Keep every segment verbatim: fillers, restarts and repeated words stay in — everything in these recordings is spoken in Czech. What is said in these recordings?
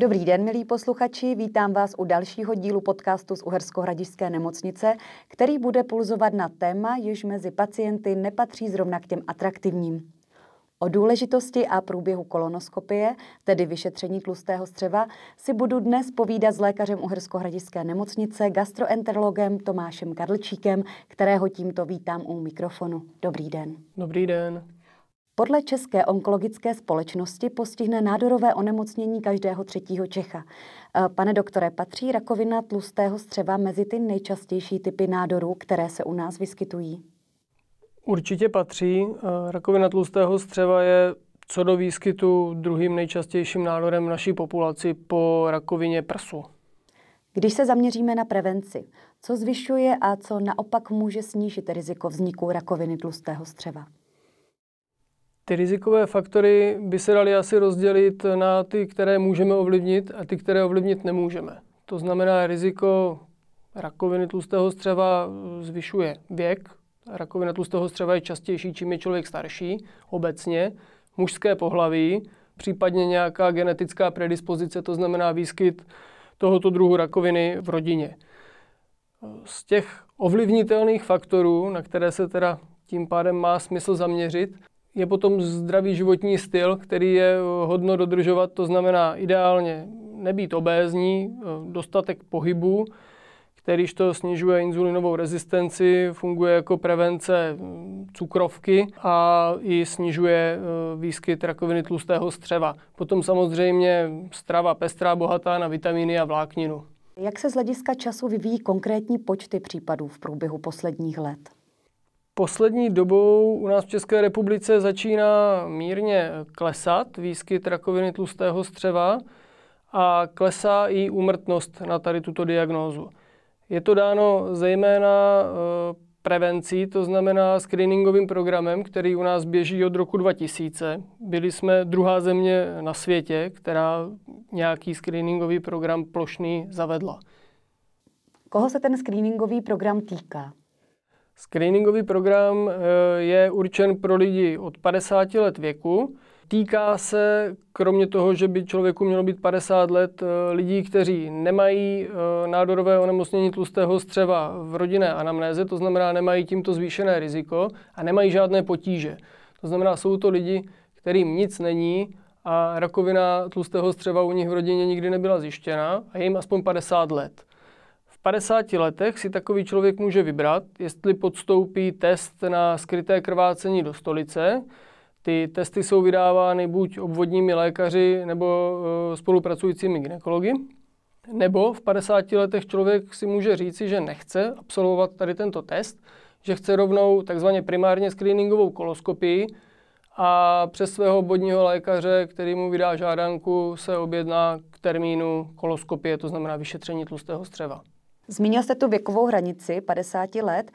Dobrý den, milí posluchači, vítám vás u dalšího dílu podcastu z Uherskohradišťské nemocnice, který bude pulzovat na téma, jež mezi pacienty nepatří zrovna k těm atraktivním. O důležitosti a průběhu kolonoskopie, tedy vyšetření tlustého střeva, si budu dnes povídat s lékařem Uherskohradišťské nemocnice, gastroenterologem Tomášem Kadlčíkem, kterého tímto vítám u mikrofonu. Dobrý den. Dobrý den. Podle České onkologické společnosti postihne nádorové onemocnění každého třetího Čecha. Pane doktore, patří rakovina tlustého střeva mezi ty nejčastější typy nádorů, které se u nás vyskytují? Určitě patří. Rakovina tlustého střeva je co do výskytu druhým nejčastějším nádorem v naší populaci po rakovině prsu. Když se zaměříme na prevenci, co zvyšuje a co naopak může snížit riziko vzniku rakoviny tlustého střeva? Ty rizikové faktory by se daly asi rozdělit na ty, které můžeme ovlivnit a ty, které ovlivnit nemůžeme. To znamená, riziko rakoviny tlustého střeva zvyšuje věk. Rakovina tlustého střeva je častější, čím je člověk starší obecně, mužské pohlaví, případně nějaká genetická predispozice, to znamená výskyt tohoto druhu rakoviny v rodině. Z těch ovlivnitelných faktorů, na které se teda tím pádem má smysl zaměřit, je potom zdravý životní styl, který je hodno dodržovat, to znamená ideálně nebýt obézní, dostatek pohybu, kterýž to snižuje inzulinovou rezistenci, funguje jako prevence cukrovky a i snižuje výskyt rakoviny tlustého střeva. Potom samozřejmě strava pestrá, bohatá na vitamíny a vlákninu. Jak se z hlediska času vyvíjí konkrétní počty případů v průběhu posledních let? Poslední dobou u nás v České republice začíná mírně klesat výskyt rakoviny tlustého střeva a klesá i úmrtnost na tady tuto diagnózu. Je to dáno zejména prevencí, to znamená screeningovým programem, který u nás běží od roku dva tisíce. Byli jsme druhá země na světě, která nějaký screeningový program plošný zavedla. Koho se ten screeningový program týká? Screeningový program je určen pro lidi od padesáti let věku. Týká se, kromě toho, že by člověku mělo být padesát let, lidí, kteří nemají nádorové onemocnění tlustého střeva v rodinné anamnéze, to znamená, nemají tímto zvýšené riziko a nemají žádné potíže. To znamená, jsou to lidi, kterým nic není a rakovina tlustého střeva u nich v rodině nikdy nebyla zjištěna a je jim aspoň padesát let. V padesáti letech si takový člověk může vybrat, jestli podstoupí test na skryté krvácení do stolice. Ty testy jsou vydávány buď obvodními lékaři nebo spolupracujícími gynekology. Nebo v padesáti letech člověk si může říci, že nechce absolvovat tady tento test, že chce rovnou takzvaně primárně screeningovou koloskopii a přes svého obvodního lékaře, který mu vydá žádanku, se objedná k termínu koloskopie, to znamená vyšetření tlustého střeva. Zmínil jste tu věkovou hranici padesáti let.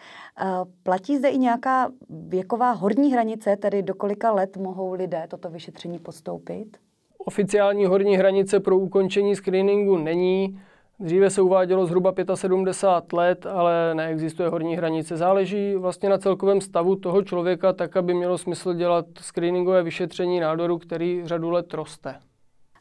Platí zde i nějaká věková horní hranice, tedy do kolika let mohou lidé toto vyšetření podstoupit? Oficiální horní hranice pro ukončení screeningu není. Dříve se uvádělo zhruba sedmdesát pět let, ale neexistuje horní hranice. Záleží vlastně na celkovém stavu toho člověka, tak aby mělo smysl dělat screeningové vyšetření nádoru, který řadu let roste.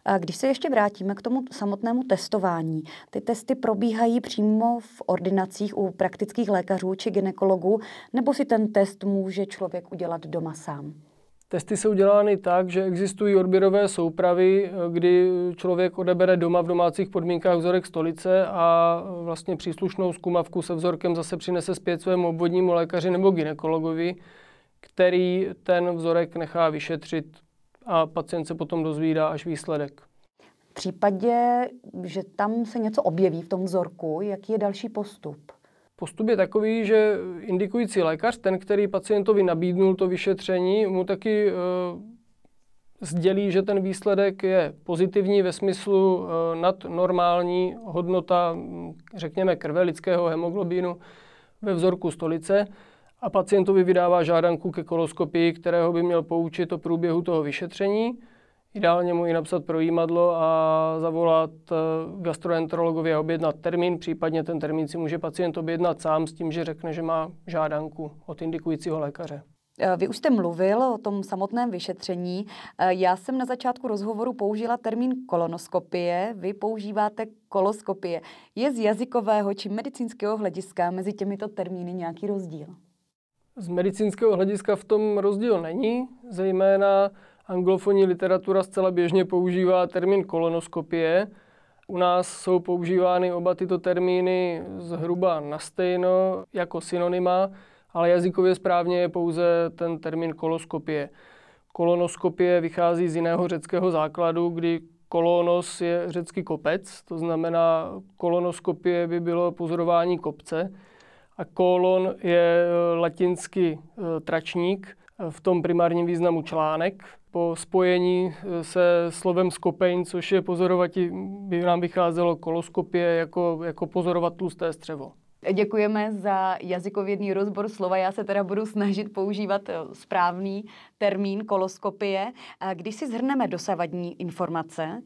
A když se ještě vrátíme k tomu samotnému testování, ty testy probíhají přímo v ordinacích u praktických lékařů či gynekologů, nebo si ten test může člověk udělat doma sám? Testy jsou dělány tak, že existují odběrové soupravy, kdy člověk odebere doma v domácích podmínkách vzorek stolice a vlastně příslušnou zkumavku se vzorkem zase přinese zpět svému obvodnímu lékaři nebo gynekologovi, který ten vzorek nechá vyšetřit. A pacient se potom dozvídá až výsledek. V případě, že tam se něco objeví v tom vzorku, jaký je další postup? Postup je takový, že indikující lékař, ten, který pacientovi nabídnul to vyšetření, mu taky e, sdělí, že ten výsledek je pozitivní ve smyslu e, nad normální hodnota, řekněme, krve lidského hemoglobínu ve vzorku stolice. A pacientovi vydává žádanku ke koloskopii, kterého by měl poučit o průběhu toho vyšetření. Ideálně mu i napsat projímadlo a zavolat gastroenterologovi a objednat termín. Případně ten termín si může pacient objednat sám s tím, že řekne, že má žádanku od indikujícího lékaře. Vy už jste mluvil o tom samotném vyšetření. Já jsem na začátku rozhovoru použila termín kolonoskopie. Vy používáte koloskopie. Je z jazykového či medicínského hlediska mezi těmito termíny nějaký rozdíl? Z medicínského hlediska v tom rozdíl není. Zejména anglofonní literatura zcela běžně používá termín kolonoskopie. U nás jsou používány oba tyto termíny zhruba na stejno jako synonyma, ale jazykově správně je pouze ten termín koloskopie. Kolonoskopie vychází z jiného řeckého základu, kdy kolonos je řecký kopec, to znamená kolonoskopie by bylo pozorování kopce a kolon je latinský tračník, v tom primárním významu článek. Po spojení se slovem skopeň, což je pozorovati, by nám vycházelo koloskopie jako, jako pozorovat tlusté střevo. Děkujeme za jazykovědný rozbor slova. Já se teda budu snažit používat správný termín koloskopie. Když si zhrneme dosavadní informace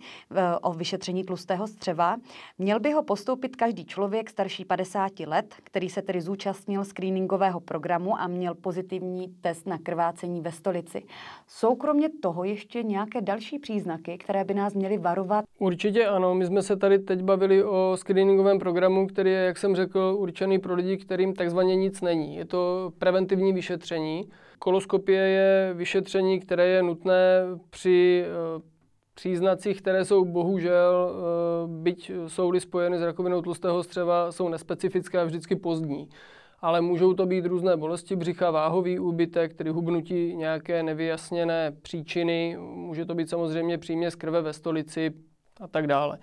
o vyšetření tlustého střeva, měl by ho postoupit každý člověk starší padesáti let, který se tedy zúčastnil screeningového programu a měl pozitivní test na krvácení ve stolici. Jsou kromě toho ještě nějaké další příznaky, které by nás měly varovat? Určitě ano. My jsme se tady teď bavili o screeningovém programu, který je, jak jsem řekl, určený pro lidi, kterým takzvaně nic není. Je to preventivní vyšetření. Koloskopie je vyšetření, které je nutné při příznacích, které jsou bohužel, byť jsou-li spojeny s rakovinou tlustého střeva, jsou nespecifické a vždycky pozdní. Ale můžou to být různé bolesti břicha, váhový úbytek, tedy hubnutí nějaké nevyjasněné příčiny, může to být samozřejmě příměs krve ve stolici a tak dále.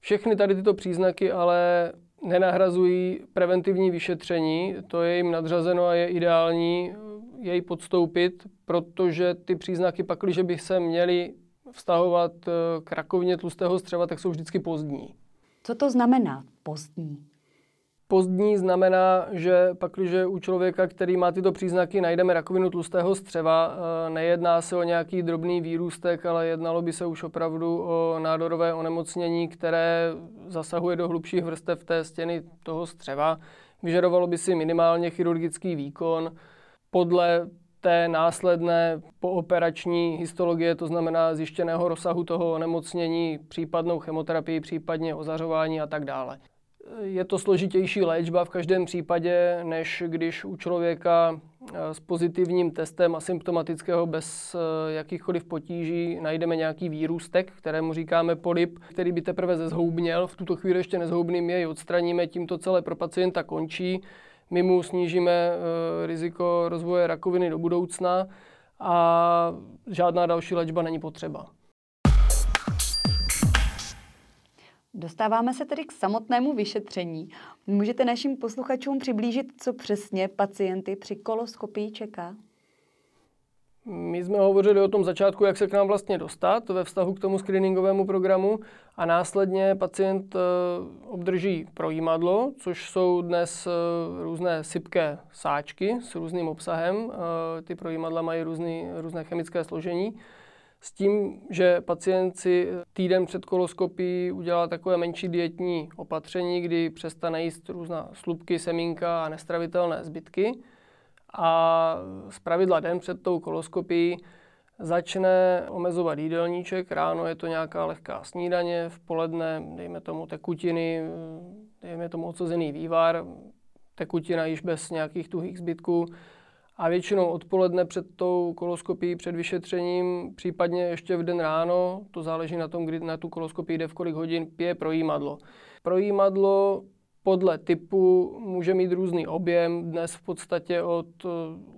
Všechny tady tyto příznaky ale nenahrazují preventivní vyšetření, to je jim nadřazeno a je ideální jej podstoupit, protože ty příznaky pak, když by se měly vztahovat k rakovině tlustého střeva, tak jsou vždycky pozdní. Co to znamená pozdní? Pozdní znamená, že pak, když u člověka, který má tyto příznaky, najdeme rakovinu tlustého střeva, nejedná se o nějaký drobný výrůstek, ale jednalo by se už opravdu o nádorové onemocnění, které zasahuje do hlubších vrstev té stěny toho střeva. Vyžadovalo by si minimálně chirurgický výkon. Podle té následné pooperační histologie, to znamená zjištěného rozsahu toho onemocnění, případnou chemoterapii, případně ozařování a tak dále. Je to složitější léčba v každém případě, než když u člověka s pozitivním testem asymptomatického bez jakýchkoliv potíží najdeme nějaký výrůstek, kterému říkáme polyp, který by teprve zezhoubněl. V tuto chvíli ještě nezhoubným jej odstraníme, tím to celé pro pacienta končí. My mu snížíme riziko rozvoje rakoviny do budoucna a žádná další léčba není potřeba. Dostáváme se tedy k samotnému vyšetření. Můžete našim posluchačům přiblížit, co přesně pacienty při koloskopii čeká? My jsme hovořili o tom začátku, jak se k nám vlastně dostat ve vztahu k tomu screeningovému programu a následně pacient obdrží projímadlo, což jsou dnes různé sypké sáčky s různým obsahem. Ty projímadla mají různý, různé chemické složení. S tím, že pacient si týden před koloskopií udělá takové menší dietní opatření, kdy přestane jíst různá slupky, semínka a nestravitelné zbytky. A zpravidla den před tou koloskopií začne omezovat jídelníček. Ráno je to nějaká lehká snídaně, v poledne dejme tomu tekutiny, dejme tomu ocazený vývar, tekutina již bez nějakých tuhých zbytků. A většinou odpoledne před tou koloskopií, před vyšetřením, případně ještě v den ráno, to záleží na tom, kdy na tu koloskopii jde v kolik hodin, pije projímadlo. Projímadlo podle typu může mít různý objem, dnes v podstatě od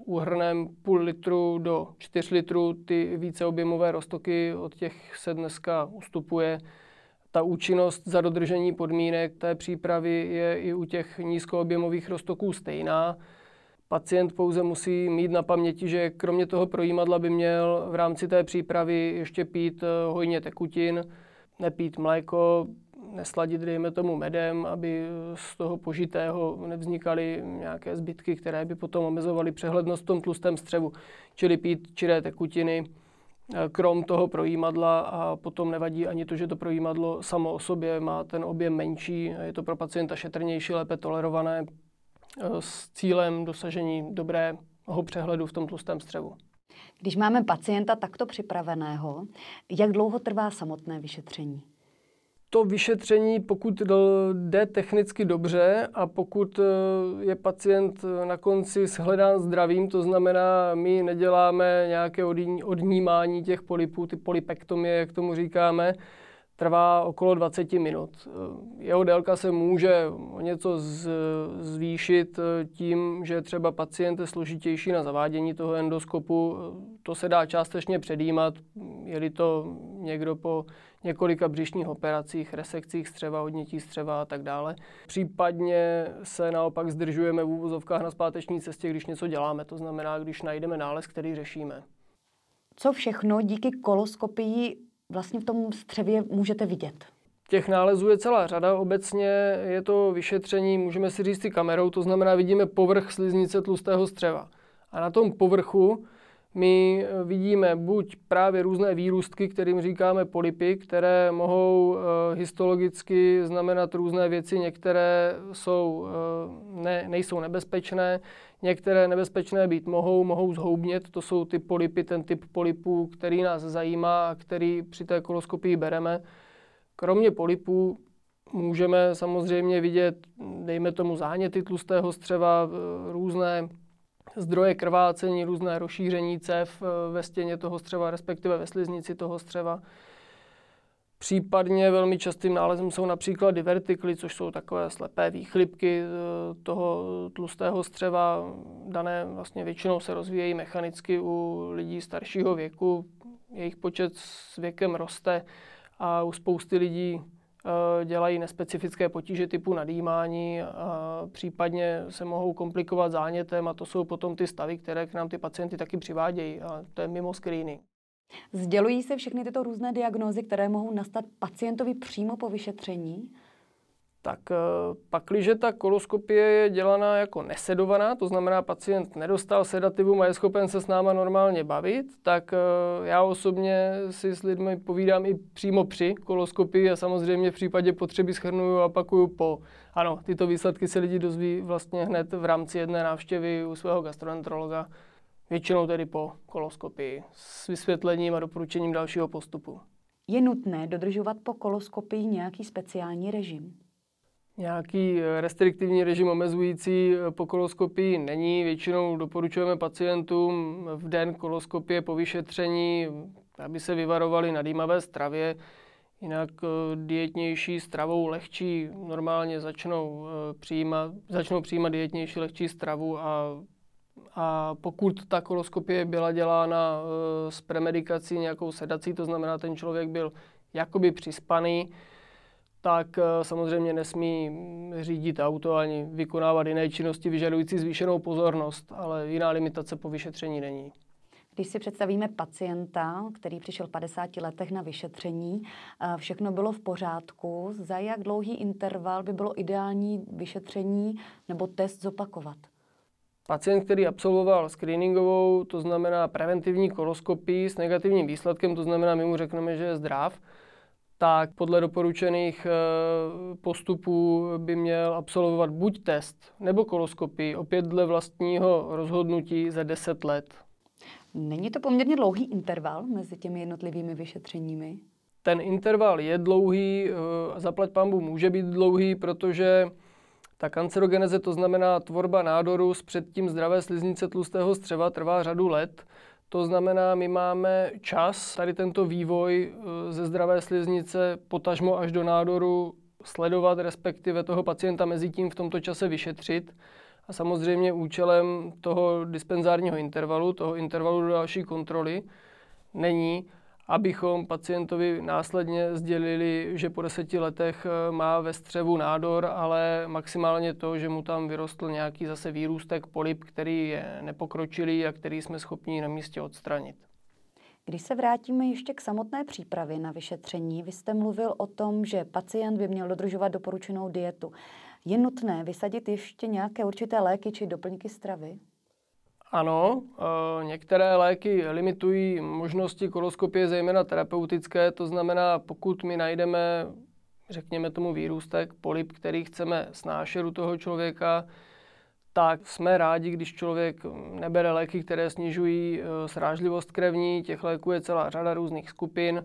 úhrnem půl litru do čtyř litrů, ty víceobjemové roztoky, od těch se dneska ustupuje. Ta účinnost za dodržení podmínek té přípravy je i u těch nízkoobjemových roztoků stejná. Pacient pouze musí mít na paměti, že kromě toho projímadla by měl v rámci té přípravy ještě pít hojně tekutin, nepít mléko, nesladit dejme tomu medem, aby z toho požitého nevznikaly nějaké zbytky, které by potom omezovaly přehlednost v tom tlustém střevu, čili pít čiré tekutiny, krom toho projímadla a potom nevadí ani to, že to projímadlo samo o sobě má ten objem menší, je to pro pacienta šetrnější, lépe tolerované, s cílem dosažení dobré toho přehledu v tom tlustém střevu. Když máme pacienta takto připraveného, jak dlouho trvá samotné vyšetření? To vyšetření, pokud jde technicky dobře a pokud je pacient na konci shledán zdravým, to znamená, my neděláme nějaké odnímání těch polipů, ty polipektomie, jak tomu říkáme, trvá okolo dvacet minut. Jeho délka se může o něco z, zvýšit tím, že třeba pacient je složitější na zavádění toho endoskopu. To se dá částečně předjímat, je-li to někdo po několika břišních operacích, resekcích střeva, odnětí střeva a tak dále. Případně se naopak zdržujeme v úvozovkách na zpáteční cestě, když něco děláme, to znamená, když najdeme nález, který řešíme. Co všechno díky kolonoskopii vlastně v tom střevě můžete vidět? Těch nálezů je celá řada. Obecně je to vyšetření, můžeme si říct i kamerou, to znamená, vidíme povrch sliznice tlustého střeva. A na tom povrchu my vidíme buď právě různé výrůstky, kterým říkáme polipy, které mohou histologicky znamenat různé věci. Některé jsou, ne, nejsou nebezpečné, některé nebezpečné být mohou, mohou zhoubnět. To jsou ty polipy, ten typ polipů, který nás zajímá a který při té kolonoskopii bereme. Kromě polipů můžeme samozřejmě vidět, dejme tomu, záněty tlustého střeva, různé zdroje krvácení, různé rozšíření cév ve stěně toho střeva, respektive ve sliznici toho střeva. Případně velmi častým nálezem jsou například divertikly, což jsou takové slepé výchlipky toho tlustého střeva. Dané vlastně většinou se rozvíjejí mechanicky u lidí staršího věku. Jejich počet s věkem roste a u spousty lidí dělají nespecifické potíže typu nadýmání a případně se mohou komplikovat zánětem a to jsou potom ty stavy, které k nám ty pacienty taky přivádějí a to je mimo screening. Sdělují se všechny tyto různé diagnózy, které mohou nastat pacientovi přímo po vyšetření? Tak pakliže ta kolonoskopie je dělaná jako nesedovaná, to znamená pacient nedostal sedativum a je schopen se s náma normálně bavit, tak já osobně si s lidmi povídám i přímo při kolonoskopii a samozřejmě v případě potřeby shrnuju a pakuju po. Ano, tyto výsledky se lidi dozví vlastně hned v rámci jedné návštěvy u svého gastroenterologa, většinou tedy po kolonoskopii s vysvětlením a doporučením dalšího postupu. Je nutné dodržovat po kolonoskopii nějaký speciální režim? Nějaký restriktivní režim omezující po kolonoskopii není. Většinou doporučujeme pacientům v den kolonoskopie po vyšetření, aby se vyvarovali na dýmavé stravě. Jinak dietnější stravou lehčí normálně začnou přijímat, začnou přijímat dietnější lehčí stravu a, a pokud ta kolonoskopie byla dělána s premedikací, nějakou sedací, to znamená, ten člověk byl jakoby přispaný, tak samozřejmě nesmí řídit auto ani vykonávat jiné činnosti vyžadující zvýšenou pozornost, ale jiná limitace po vyšetření není. Když si představíme pacienta, který přišel v padesáti letech na vyšetření, všechno bylo v pořádku, za jak dlouhý interval by bylo ideální vyšetření nebo test zopakovat? Pacient, který absolvoval screeningovou, to znamená preventivní kolonoskopii s negativním výsledkem, to znamená, my mu řekneme, že je zdrav, tak podle doporučených postupů by měl absolvovat buď test nebo kolonoskopii, opět dle vlastního rozhodnutí za deset let. Není to poměrně dlouhý interval mezi těmi jednotlivými vyšetřeními? Ten interval je dlouhý, zaplať pambu může být dlouhý, protože ta kancerogeneze, to znamená tvorba nádoru z předtím zdravé sliznice tlustého střeva, trvá řadu let. To znamená, my máme čas tady tento vývoj ze zdravé sliznice potažmo až do nádoru sledovat, respektive toho pacienta mezi tím v tomto čase vyšetřit. A samozřejmě účelem toho dispenzárního intervalu, toho intervalu do další kontroly, není, abychom pacientovi následně sdělili, že po deseti letech má ve střevu nádor, ale maximálně to, že mu tam vyrostl nějaký zase výrůstek polip, který je nepokročilý a který jsme schopni na místě odstranit. Když se vrátíme ještě k samotné přípravě na vyšetření, vy jste mluvil o tom, že pacient by měl dodržovat doporučenou dietu. Je nutné vysadit ještě nějaké určité léky či doplňky stravy? Ano, některé léky limitují možnosti kolonoskopie, zejména terapeutické, to znamená, pokud my najdeme, řekněme tomu výrůstek, polip, který chceme snášet u toho člověka, tak jsme rádi, když člověk nebere léky, které snižují srážlivost krevní. Těch léků je celá řada různých skupin,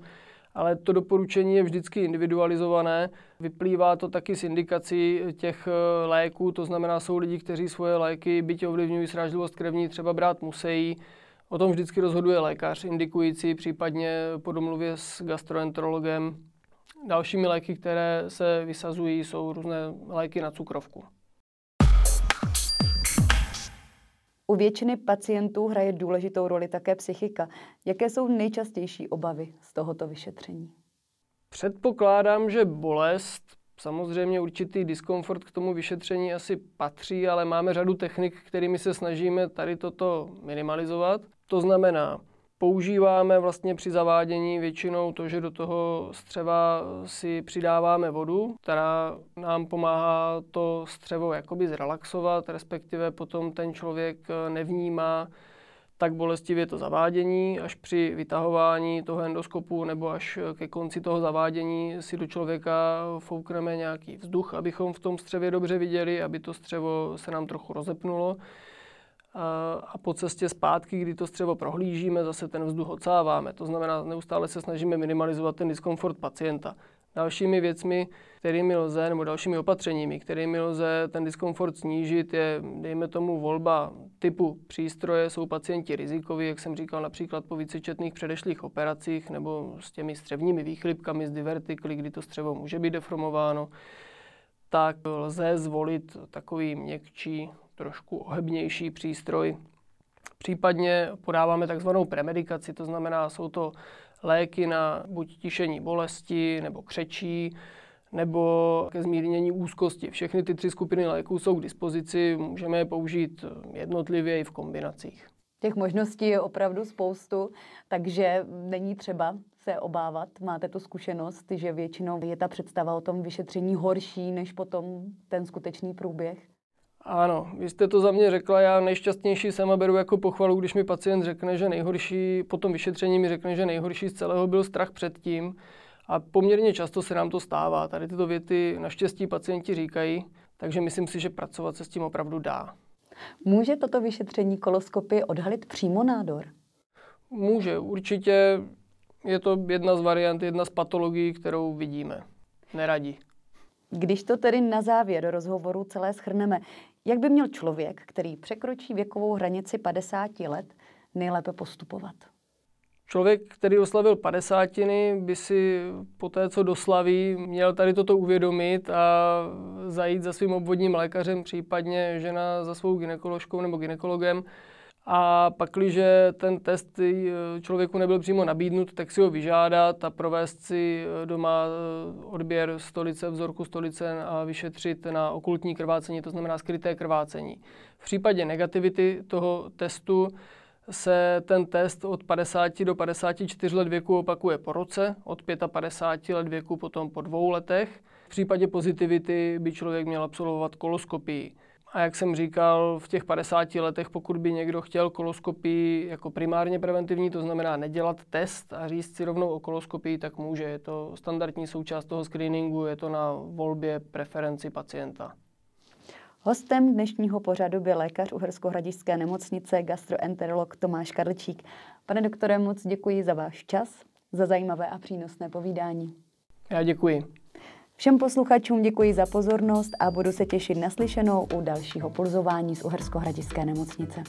ale to doporučení je vždycky individualizované. Vyplývá to taky z indikací těch léků, to znamená, jsou lidi, kteří svoje léky, byť ovlivňují srážlivost krevní, třeba brát musejí. O tom vždycky rozhoduje lékař indikující, případně po domluvě s gastroenterologem. Dalšími léky, které se vysazují, jsou různé léky na cukrovku. U většiny pacientů hraje důležitou roli také psychika. Jaké jsou nejčastější obavy z tohoto vyšetření? Předpokládám, že bolest, samozřejmě určitý diskomfort k tomu vyšetření asi patří, ale máme řadu technik, kterými se snažíme tady toto minimalizovat. To znamená, používáme vlastně při zavádění většinou to, že do toho střeva si přidáváme vodu, která nám pomáhá to střevo jakoby zrelaxovat, respektive potom ten člověk nevnímá tak bolestivě to zavádění, až při vytahování toho endoskopu nebo až ke konci toho zavádění si do člověka foukneme nějaký vzduch, abychom v tom střevě dobře viděli, aby to střevo se nám trochu rozepnulo. A po cestě zpátky, kdy to střevo prohlížíme, zase ten vzduch odsáváme. To znamená, neustále se snažíme minimalizovat ten diskomfort pacienta. Dalšími věcmi, kterými lze, nebo dalšími opatřeními, kterými lze ten diskomfort snížit, je, dejme tomu, volba typu přístroje. Jsou pacienti rizikoví, jak jsem říkal, například po vícečetných předešlých operacích nebo s těmi střevními výchlipkami, s divertikly, kdy to střevo může být deformováno, tak lze zvolit takový měkčí, trošku ohebnější přístroj. Případně podáváme takzvanou premedikaci, to znamená, jsou to léky na buď tišení bolesti, nebo křečí, nebo ke zmírnění úzkosti. Všechny ty tři skupiny léků jsou k dispozici, můžeme je použít jednotlivě i v kombinacích. Těch možností je opravdu spoustu, takže není třeba se obávat. Máte tu zkušenost, že většinou je ta představa o tom vyšetření horší, než potom ten skutečný průběh? Ano, vy jste to za mě řekla, já nejšťastnější sama beru jako pochvalu, když mi pacient řekne, že nejhorší, po tom vyšetření mi řekne, že nejhorší z celého byl strach předtím. A poměrně často se nám to stává. Tady tyto věty naštěstí pacienti říkají, takže myslím si, že pracovat se s tím opravdu dá. Může toto vyšetření kolonoskopie odhalit přímo nádor? Může, určitě. Je to jedna z variant, jedna z patologií, kterou vidíme. Neradi. Když to tedy na závěr rozhovoru celé shrneme, jak by měl člověk, který překročí věkovou hranici padesáti let, nejlépe postupovat? Člověk, který oslavil padesátiny, by si po té, co doslaví, měl tady toto uvědomit a zajít za svým obvodním lékařem, případně žena za svou gynekoložkou nebo gynekologem. A pakliže ten test člověku nebyl přímo nabídnut, tak si ho vyžádat a provést si doma odběr stolice, vzorku stolice a vyšetřit na okultní krvácení, to znamená skryté krvácení. V případě negativity toho testu se ten test od padesáti do padesáti čtyř let věku opakuje po roce, od padesát pět let věku potom po dvou letech. V případě pozitivity by člověk měl absolvovat kolonoskopii. A jak jsem říkal, v těch padesáti letech, pokud by někdo chtěl kolonoskopii jako primárně preventivní, to znamená nedělat test a říct si rovnou o kolonoskopii, tak může. Je to standardní součást toho screeningu, je to na volbě preferenci pacienta. Hostem dnešního pořadu byl lékař Uherskohradišťské nemocnice, gastroenterolog Tomáš Kadlčík. Pane doktore, moc děkuji za váš čas, za zajímavé a přínosné povídání. Já děkuji. Všem posluchačům děkuji za pozornost a budu se těšit na slyšenou u dalšího pulzování z Uherskohradišťské nemocnice.